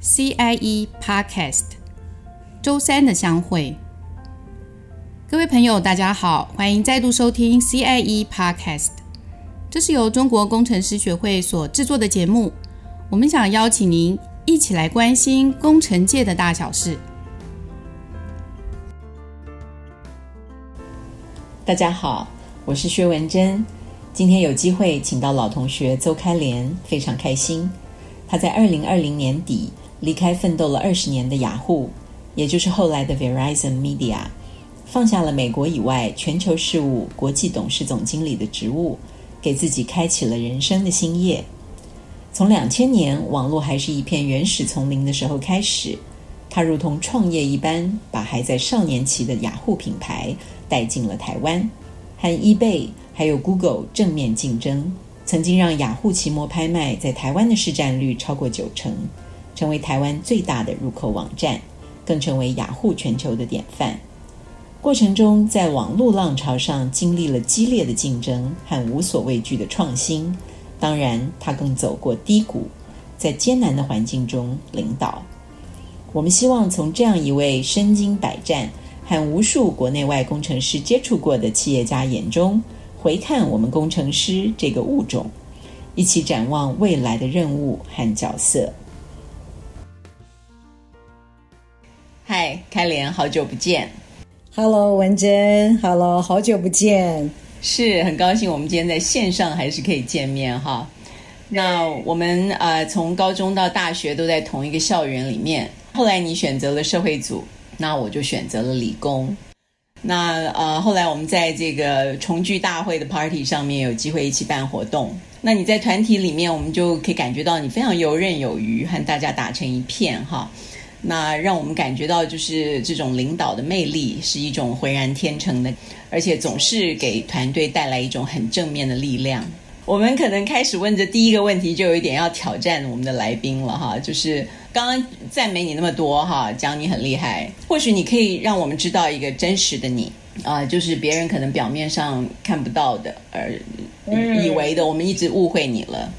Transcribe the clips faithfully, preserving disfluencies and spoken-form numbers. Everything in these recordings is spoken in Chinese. C I E Podcast 周三的相会。各位朋友大家好，欢迎再度收听 C I E Podcast， 这是由中国工程师学会所制作的节目，我们想邀请您一起来关心工程界的大小事。大家好，我是薛文珍，今天有机会请到老同学邹开莲，非常开心。他在二零二零年底离开奋斗了二十年的雅虎，也就是后来的 Verizon Media， 放下了美国以外全球事务国际董事总经理的职务，给自己开启了人生的新业。从两千年网络还是一片原始丛林的时候开始，他如同创业一般，把还在少年期的雅虎品牌带进了台湾，和 eBay 还有 Google 正面竞争，曾经让雅虎奇摩拍卖在台湾的市占率超过九成，成为台湾最大的入口网站，更成为雅虎全球的典范。过程中，在网络浪潮上经历了激烈的竞争和无所畏惧的创新，当然他更走过低谷，在艰难的环境中领导。我们希望从这样一位身经百战和无数国内外工程师接触过的企业家眼中，回看我们工程师这个物种，一起展望未来的任务和角色。嗨，开莲，好久不见。 Hello 文珍， Hello， 好久不见。是，很高兴我们今天在线上还是可以见面哈。那我们呃从高中到大学都在同一个校园里面，后来你选择了社会组，那我就选择了理工。那呃，后来我们在这个重聚大会的 party 上面有机会一起办活动。那你在团体里面，我们就可以感觉到你非常游刃有余，和大家打成一片哈。那让我们感觉到就是这种领导的魅力是一种浑然天成的，而且总是给团队带来一种很正面的力量。我们可能开始问着第一个问题，就有一点要挑战我们的来宾了哈，就是刚刚赞美你那么多哈，讲你很厉害，或许你可以让我们知道一个真实的你啊、呃，就是别人可能表面上看不到的，而以为的，我们一直误会你了。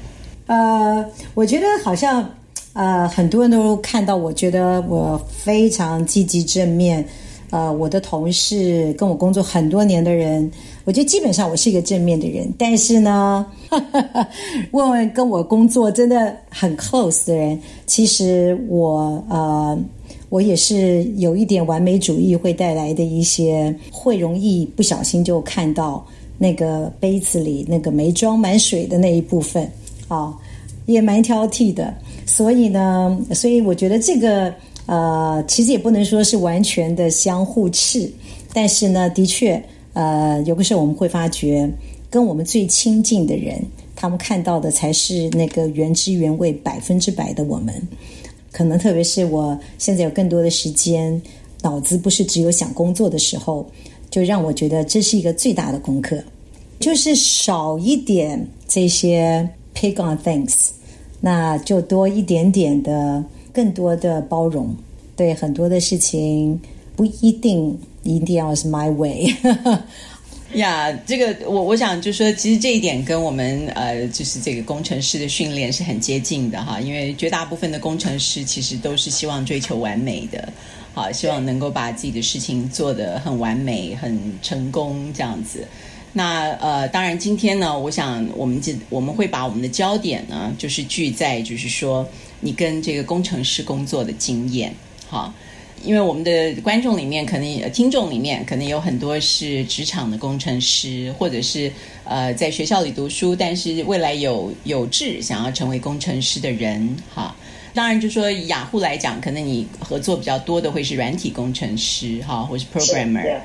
嗯、呃，我觉得好像呃，很多人都看到，我觉得我非常积极正面。呃，我的同事跟我工作很多年的人，我觉得基本上我是一个正面的人，但是呢呵呵问问跟我工作真的很 close 的人，其实我呃我也是有一点完美主义会带来的一些，会容易不小心就看到那个杯子里那个没装满水的那一部分啊、哦，也蛮挑剔的，所以呢，所以我觉得这个呃，其实也不能说是完全的相互斥，但是呢，的确，呃，有个时候我们会发觉，跟我们最亲近的人，他们看到的才是那个原汁原味、百分之百的我们。可能特别是我现在有更多的时间，脑子不是只有想工作的时候，就让我觉得这是一个最大的功课，就是少一点这些 pick on things， 那就多一点点的。更多的包容，对很多的事情不一定一定要是 my way 呀、yeah， 这个我我想就说，其实这一点跟我们呃就是这个工程师的训练是很接近的哈，因为绝大部分的工程师其实都是希望追求完美的，好，希望能够把自己的事情做得很完美很成功这样子。那呃，当然今天呢，我想我们我们会把我们的焦点呢就是聚在就是说你跟这个工程师工作的经验，好，因为我们的观众里面可能听众里面可能有很多是职场的工程师，或者是呃在学校里读书，但是未来有有志想要成为工程师的人，好，当然就说雅虎来讲，可能你合作比较多的会是软体工程师，好，或是 programmer。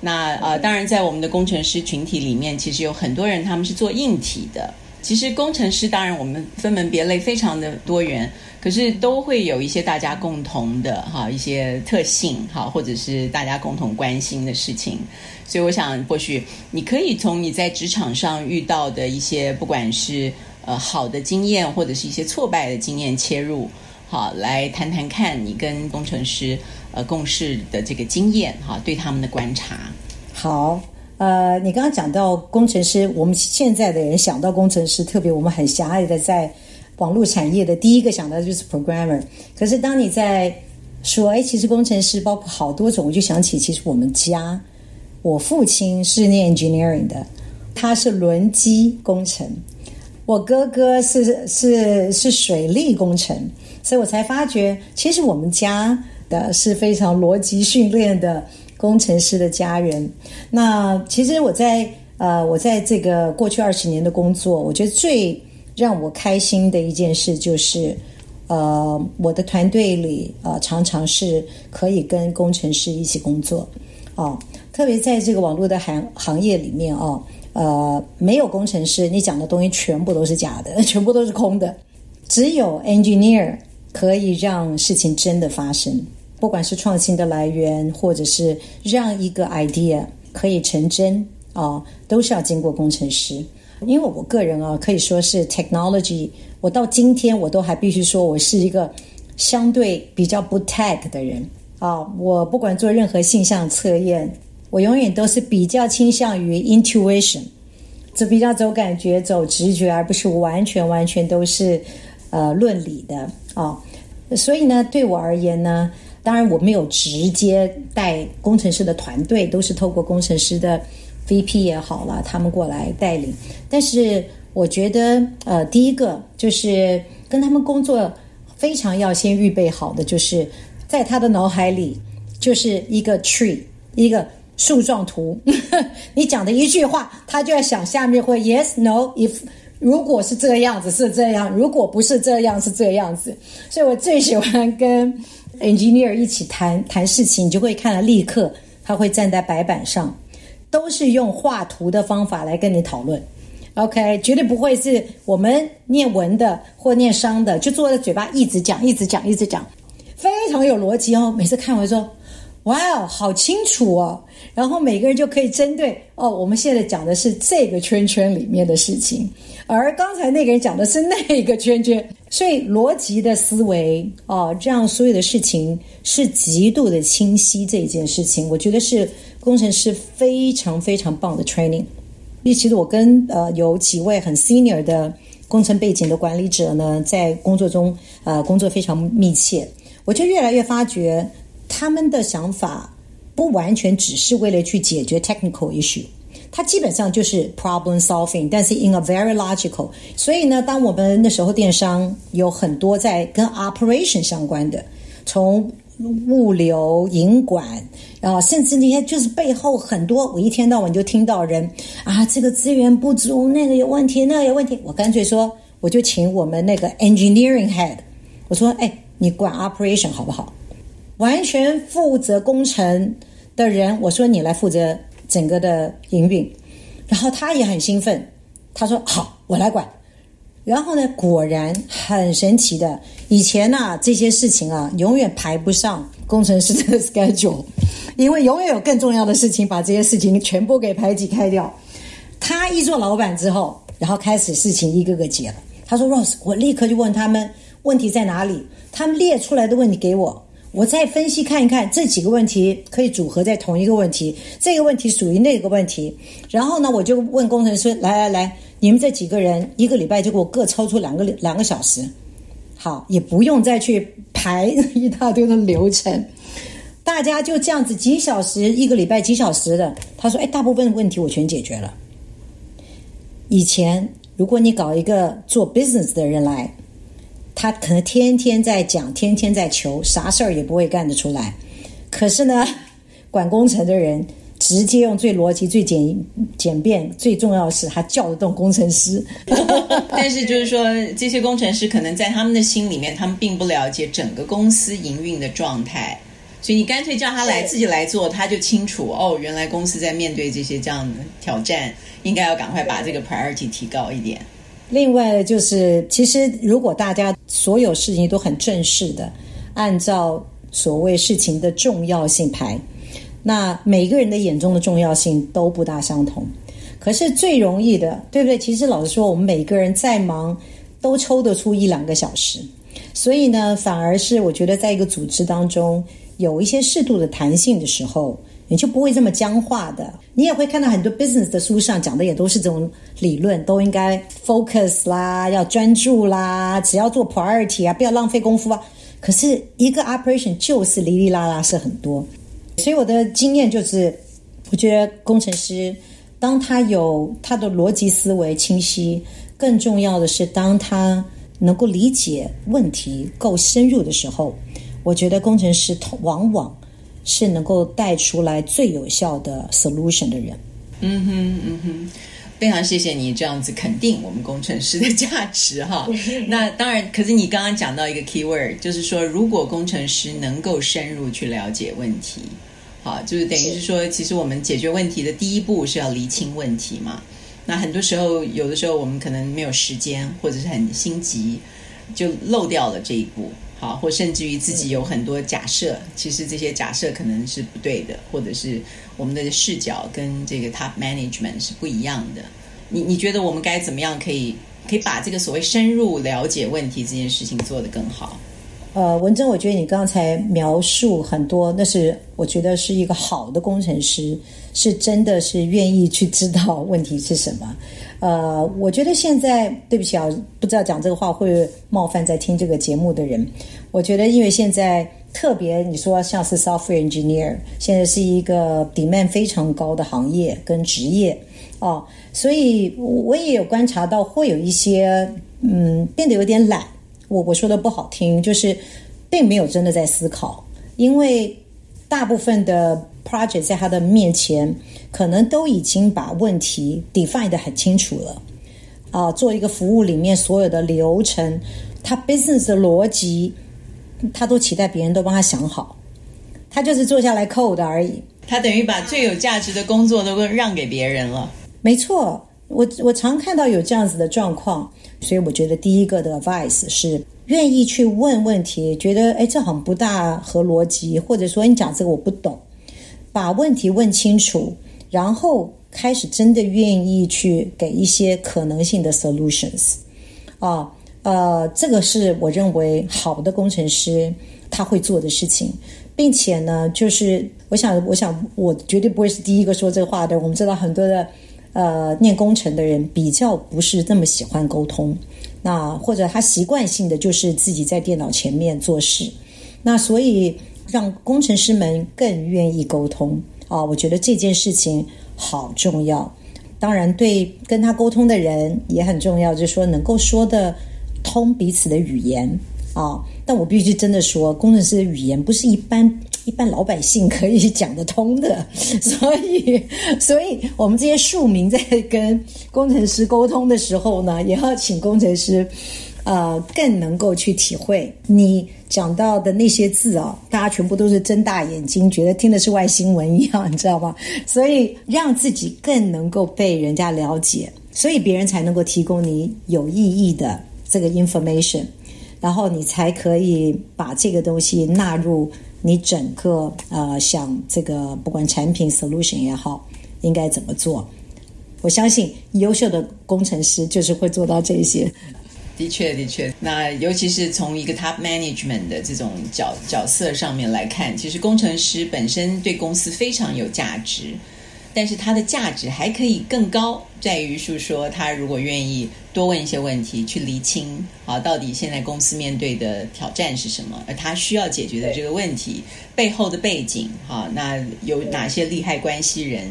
那呃，当然在我们的工程师群体里面，其实有很多人他们是做硬体的。其实工程师当然我们分门别类非常的多元，可是都会有一些大家共同的哈一些特性哈，或者是大家共同关心的事情。所以我想或许你可以从你在职场上遇到的一些不管是呃好的经验或者是一些挫败的经验切入，好，来谈谈看你跟工程师呃共事的这个经验哈，对他们的观察。好。呃，你刚刚讲到工程师，我们现在的人想到工程师，特别我们很狭隘的在网络产业的第一个想到的就是 programmer。 可是当你在说哎，其实工程师包括好多种，我就想起其实我们家，我父亲是念 engineering 的，他是轮机工程，我哥哥是是是水利工程，所以我才发觉其实我们家的是非常逻辑训练的工程师的家人。那其实我在呃我在这个过去二十年的工作，我觉得最让我开心的一件事就是呃我的团队里呃常常是可以跟工程师一起工作哦，特别在这个网络的行行业里面哦，呃没有工程师你讲的东西全部都是假的，全部都是空的，只有 engineer 可以让事情真的发生，不管是创新的来源或者是让一个 idea 可以成真哦，都是要经过工程师。因为我个人啊，可以说是 technology， 我到今天我都还必须说我是一个相对比较不 tech 的人啊。我不管做任何性向测验，我永远都是比较倾向于 intuition， 这比较走感觉、走直觉，而不是完全完全都是呃论理的啊。所以呢，对我而言呢，当然我没有直接带工程师的团队，都是透过工程师的V P 也好了，他们过来带领。但是我觉得呃，第一个就是跟他们工作非常要先预备好的，就是在他的脑海里就是一个 tree， 一个树状图你讲的一句话他就要想下面会 yes no if， 如果是这样子是这样，如果不是这样是这样子。所以我最喜欢跟 engineer 一起谈谈事情，你就会看到立刻他会站在白板上，都是用画图的方法来跟你讨论 OK， 绝对不会是我们念文的或念商的就坐在嘴巴一直讲一直讲一直讲，非常有逻辑哦。每次看我就说哇哦，好清楚哦，然后每个人就可以针对哦，我们现在讲的是这个圈圈里面的事情，而刚才那个人讲的是那个圈圈，所以逻辑的思维哦，让所有的事情是极度的清晰。这一件事情我觉得是工程师非常非常棒的 training。 其实我跟呃有几位很 senior 的工程背景的管理者呢，在工作中呃工作非常密切，我就越来越发觉他们的想法不完全只是为了去解决 technical issue， 它基本上就是 problem solving， 但是 in a very logical。 所以呢，当我们那时候电商有很多在跟 operation 相关的，从物流、营管，然后甚至那些就是背后很多，我一天到晚就听到人啊，这个资源不足，那个有问题，那个有问题。我干脆说，我就请我们那个 engineering head， 我说，哎，你管 operation 好不好？完全负责工程的人，我说你来负责整个的营运。然后他也很兴奋，他说好，我来管。然后呢，果然很神奇的，以前啊这些事情啊永远排不上工程师的 schedule， 因为永远有更重要的事情把这些事情全部给排挤开掉。他一做老板之后，然后开始事情一个个解了。他说 Ross， 我立刻就问他们问题在哪里，他们列出来的问题给我，我再分析看一看这几个问题可以组合在同一个问题，这个问题属于那个问题。然后呢，我就问工程师，来来来，你们这几个人一个礼拜就给我各抽出两个两个小时，好，也不用再去排一大堆的流程，大家就这样子几小时，一个礼拜几小时的。他说：“哎，大部分问题我全解决了。”以前如果你搞一个做 business 的人来，他可能天天在讲，天天在求，啥事儿也不会干得出来。可是呢，管工程的人，直接用最逻辑、最简简便，最重要的是他叫得动工程师。但是就是说，这些工程师可能在他们的心里面，他们并不了解整个公司营运的状态，所以你干脆叫他来自己来做，他就清楚哦，原来公司在面对这些这样的挑战，应该要赶快把这个 priority 提高一点。另外就是，其实如果大家所有事情都很正式的，按照所谓事情的重要性排，那每个人的眼中的重要性都不大相同。可是最容易的，对不对？其实老实说，我们每个人再忙都抽得出一两个小时，所以呢，反而是我觉得在一个组织当中有一些适度的弹性的时候，你就不会这么僵化的。你也会看到很多 business 的书上讲的也都是这种理论，都应该 focus 啦，要专注啦，只要做 priority 啊，不要浪费功夫啊。可是一个 operation 就是哩哩啦啦是很多，所以我的经验就是，我觉得工程师当他有他的逻辑思维清晰，更重要的是当他能够理解问题够深入的时候，我觉得工程师往往是能够带出来最有效的 solution 的人。嗯哼，嗯哼，非常谢谢你这样子肯定我们工程师的价值哈。那当然，可是你刚刚讲到一个 keyword， 就是说如果工程师能够深入去了解问题，好，就是等于是说，其实我们解决问题的第一步是要厘清问题嘛。那很多时候，有的时候我们可能没有时间，或者是很心急，就漏掉了这一步。好，或甚至于自己有很多假设，其实这些假设可能是不对的，或者是我们的视角跟这个 top management 是不一样的。你你觉得我们该怎么样可以可以把这个所谓深入了解问题这件事情做得更好？呃，文珍，我觉得你刚才描述很多，那是我觉得是一个好的工程师，是真的是愿意去知道问题是什么。呃，我觉得现在，对不起啊，不知道讲这个话会冒犯在听这个节目的人。我觉得，因为现在特别你说像是 software engineer， 现在是一个 demand 非常高的行业跟职业哦，所以我也有观察到，会有一些嗯变得有点懒。我我说的不好听，就是并没有真的在思考，因为大部分的 project 在他的面前，可能都已经把问题 define 得很清楚了啊、呃，做一个服务里面所有的流程，他 business 的逻辑，他都期待别人都帮他想好，他就是坐下来 code 而已。他等于把最有价值的工作都让给别人了。没错，我我常看到有这样子的状况。所以我觉得第一个的 advice 是愿意去问问题，觉得哎这好像不大合逻辑，或者说你讲这个我不懂，把问题问清楚，然后开始真的愿意去给一些可能性的 solutions 啊，呃，这个是我认为好的工程师他会做的事情，并且呢，就是我想，我想我绝对不会是第一个说这话的。我们知道很多的。呃，念工程的人比较不是那么喜欢沟通，那或者他习惯性的就是自己在电脑前面做事，那所以让工程师们更愿意沟通啊，我觉得这件事情好重要。当然，对跟他沟通的人也很重要，就是说能够说得通彼此的语言啊。但我必须真的说，工程师的语言不是一般。一般老百姓可以讲得通的，所以，所以我们这些庶民在跟工程师沟通的时候呢，也要请工程师，呃，更能够去体会你讲到的那些字啊，大家全部都是睁大眼睛，觉得听的是外星文一样，你知道吗？所以让自己更能够被人家了解，所以别人才能够提供你有意义的这个 information， 然后你才可以把这个东西纳入。你整个呃想这个不管产品 solution 也好，应该怎么做？我相信优秀的工程师就是会做到这些。的确，的确，那尤其是从一个 top management 的这种角角色上面来看，其实工程师本身对公司非常有价值，但是他的价值还可以更高，在于是说他如果愿意多问一些问题，去厘清啊，到底现在公司面对的挑战是什么，而他需要解决的这个问题背后的背景啊，那有哪些利害关系人，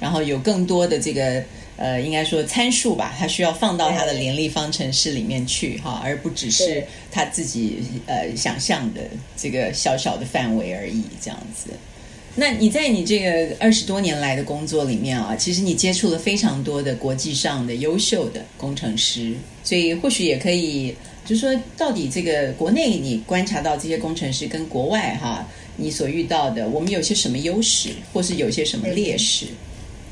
然后有更多的这个呃，应该说参数吧，他需要放到他的联立方程式里面去哈、啊，而不只是他自己呃想象的这个小小的范围而已，这样子。那你在你这个二十多年来的工作里面啊，其实你接触了非常多的国际上的优秀的工程师，所以或许也可以就是说，到底这个国内你观察到这些工程师跟国外哈、啊，你所遇到的，我们有些什么优势，或是有些什么劣势？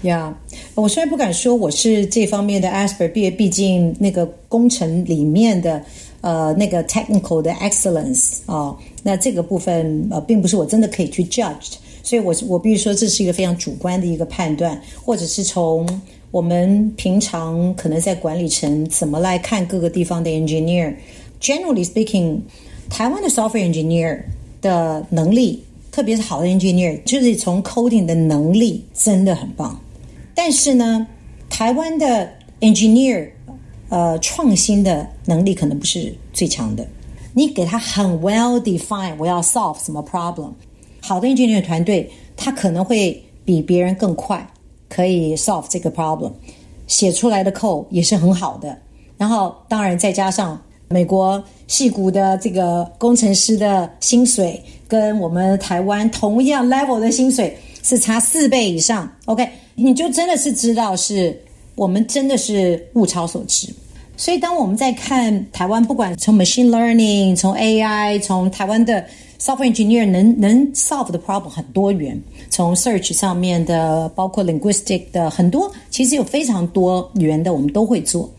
呀、yeah, ，我虽然不敢说我是这方面的 expert， 毕竟那个工程里面的呃那个 technical 的 excellence 啊、哦，那这个部分呃并不是我真的可以去 judge。所以我，我我必须说，这是一个非常主观的一个判断，或者是从我们平常可能在管理层怎么来看各个地方的 engineer。Generally speaking， 台湾的 software engineer 的能力，特别是好的 engineer， 就是从 coding 的能力真的很棒。但是呢，台湾的 engineer 呃创新的能力可能不是最强的。你给他很 well defined， 我要 solve 什么 problem， 好的 engineer 团队他可能会比别人更快可以 solve 这个 problem， 写出来的 code 也是很好的。然后当然再加上美国矽谷的这个工程师的薪水跟我们台湾同样 level 的薪水是差四倍以上 OK， 你就真的是知道是我们真的是物超所值。所以当我们在看台湾，不管从 machine learning 从 A I 从台湾的 software engineer 能能 solve 的 problem 很多元，从 search 上面的包括 linguistic 的很多，其实有非常多元的我们都会做。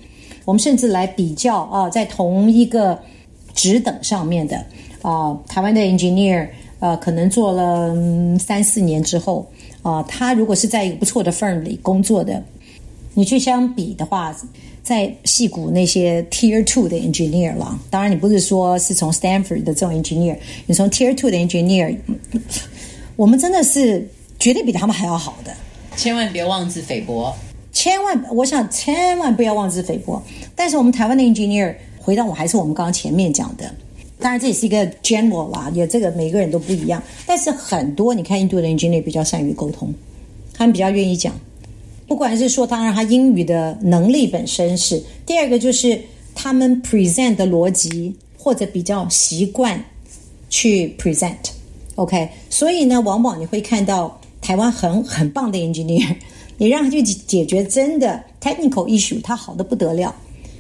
我们甚至来比较啊，在同一个职等上面的啊，台湾的 engineer 呃，可能做了三四年之后啊，他如果是在一个不错的 firm 里工作的，你去相比的话，在矽谷那些 tier two 的 engineer 啦，当然你不是说是从 Stanford 的这种 engineer， 你从 tier two 的 engineer， 我们真的是绝对比他们还要好的。千万别妄自菲薄，千万我想千万不要妄自菲薄。但是我们台湾的 engineer， 回到我还是我们刚刚前面讲的，当然这也是一个 general 啦，也这个每个人都不一样。但是很多你看印度的 engineer 比较善于沟通，他们比较愿意讲。不管是说当然他英语的能力本身是，第二个就是他们 present 的逻辑或者比较习惯去 present OK， 所以呢往往你会看到台湾很很棒的 engineer， 你让他去解决真的 technical issue 他好的不得了，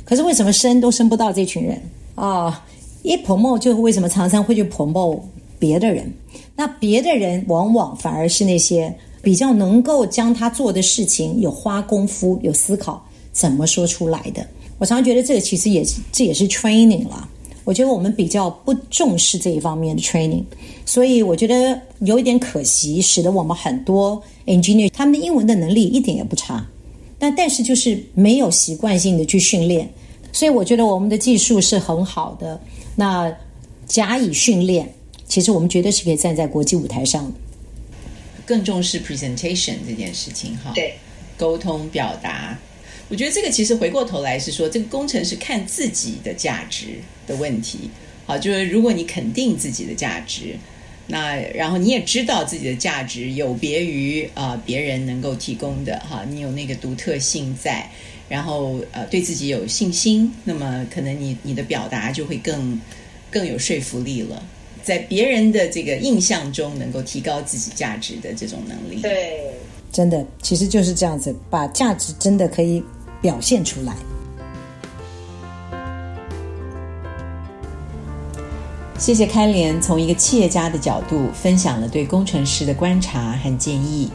可是为什么升都升不到这群人啊？一 promote 就是为什么常常会去 promote 别的人，那别的人往往反而是那些比较能够将他做的事情有花功夫有思考怎么说出来的。我常常觉得这个其实也这也是 training 啦，我觉得我们比较不重视这一方面的 training， 所以我觉得有一点可惜，使得我们很多 engineer 他们的英文的能力一点也不差，但但是就是没有习惯性的去训练。所以我觉得我们的技术是很好的，那加以训练其实我们绝对是可以站在国际舞台上的。更重视 presentation 这件事情哈，对，沟通表达，我觉得这个其实回过头来是说，这个工程是看自己的价值的问题。好，就是如果你肯定自己的价值，那然后你也知道自己的价值有别于啊、呃、别人能够提供的哈，你有那个独特性在，然后呃对自己有信心，那么可能你你的表达就会更更有说服力了。在别人的这个印象中能够提高自己价值的这种能力，对，真的其实就是这样子，把价值真的可以表现出来。谢谢开莲从一个企业家的角度分享了对工程师的观察和建议。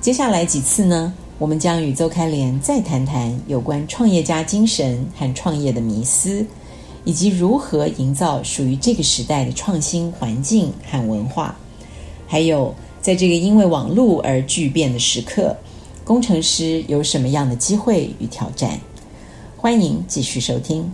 接下来几次呢，我们将与邹开莲再谈谈有关创业家精神和创业的迷思，以及如何营造属于这个时代的创新环境和文化，还有在这个因为网络而巨变的时刻，工程师有什么样的机会与挑战？欢迎继续收听。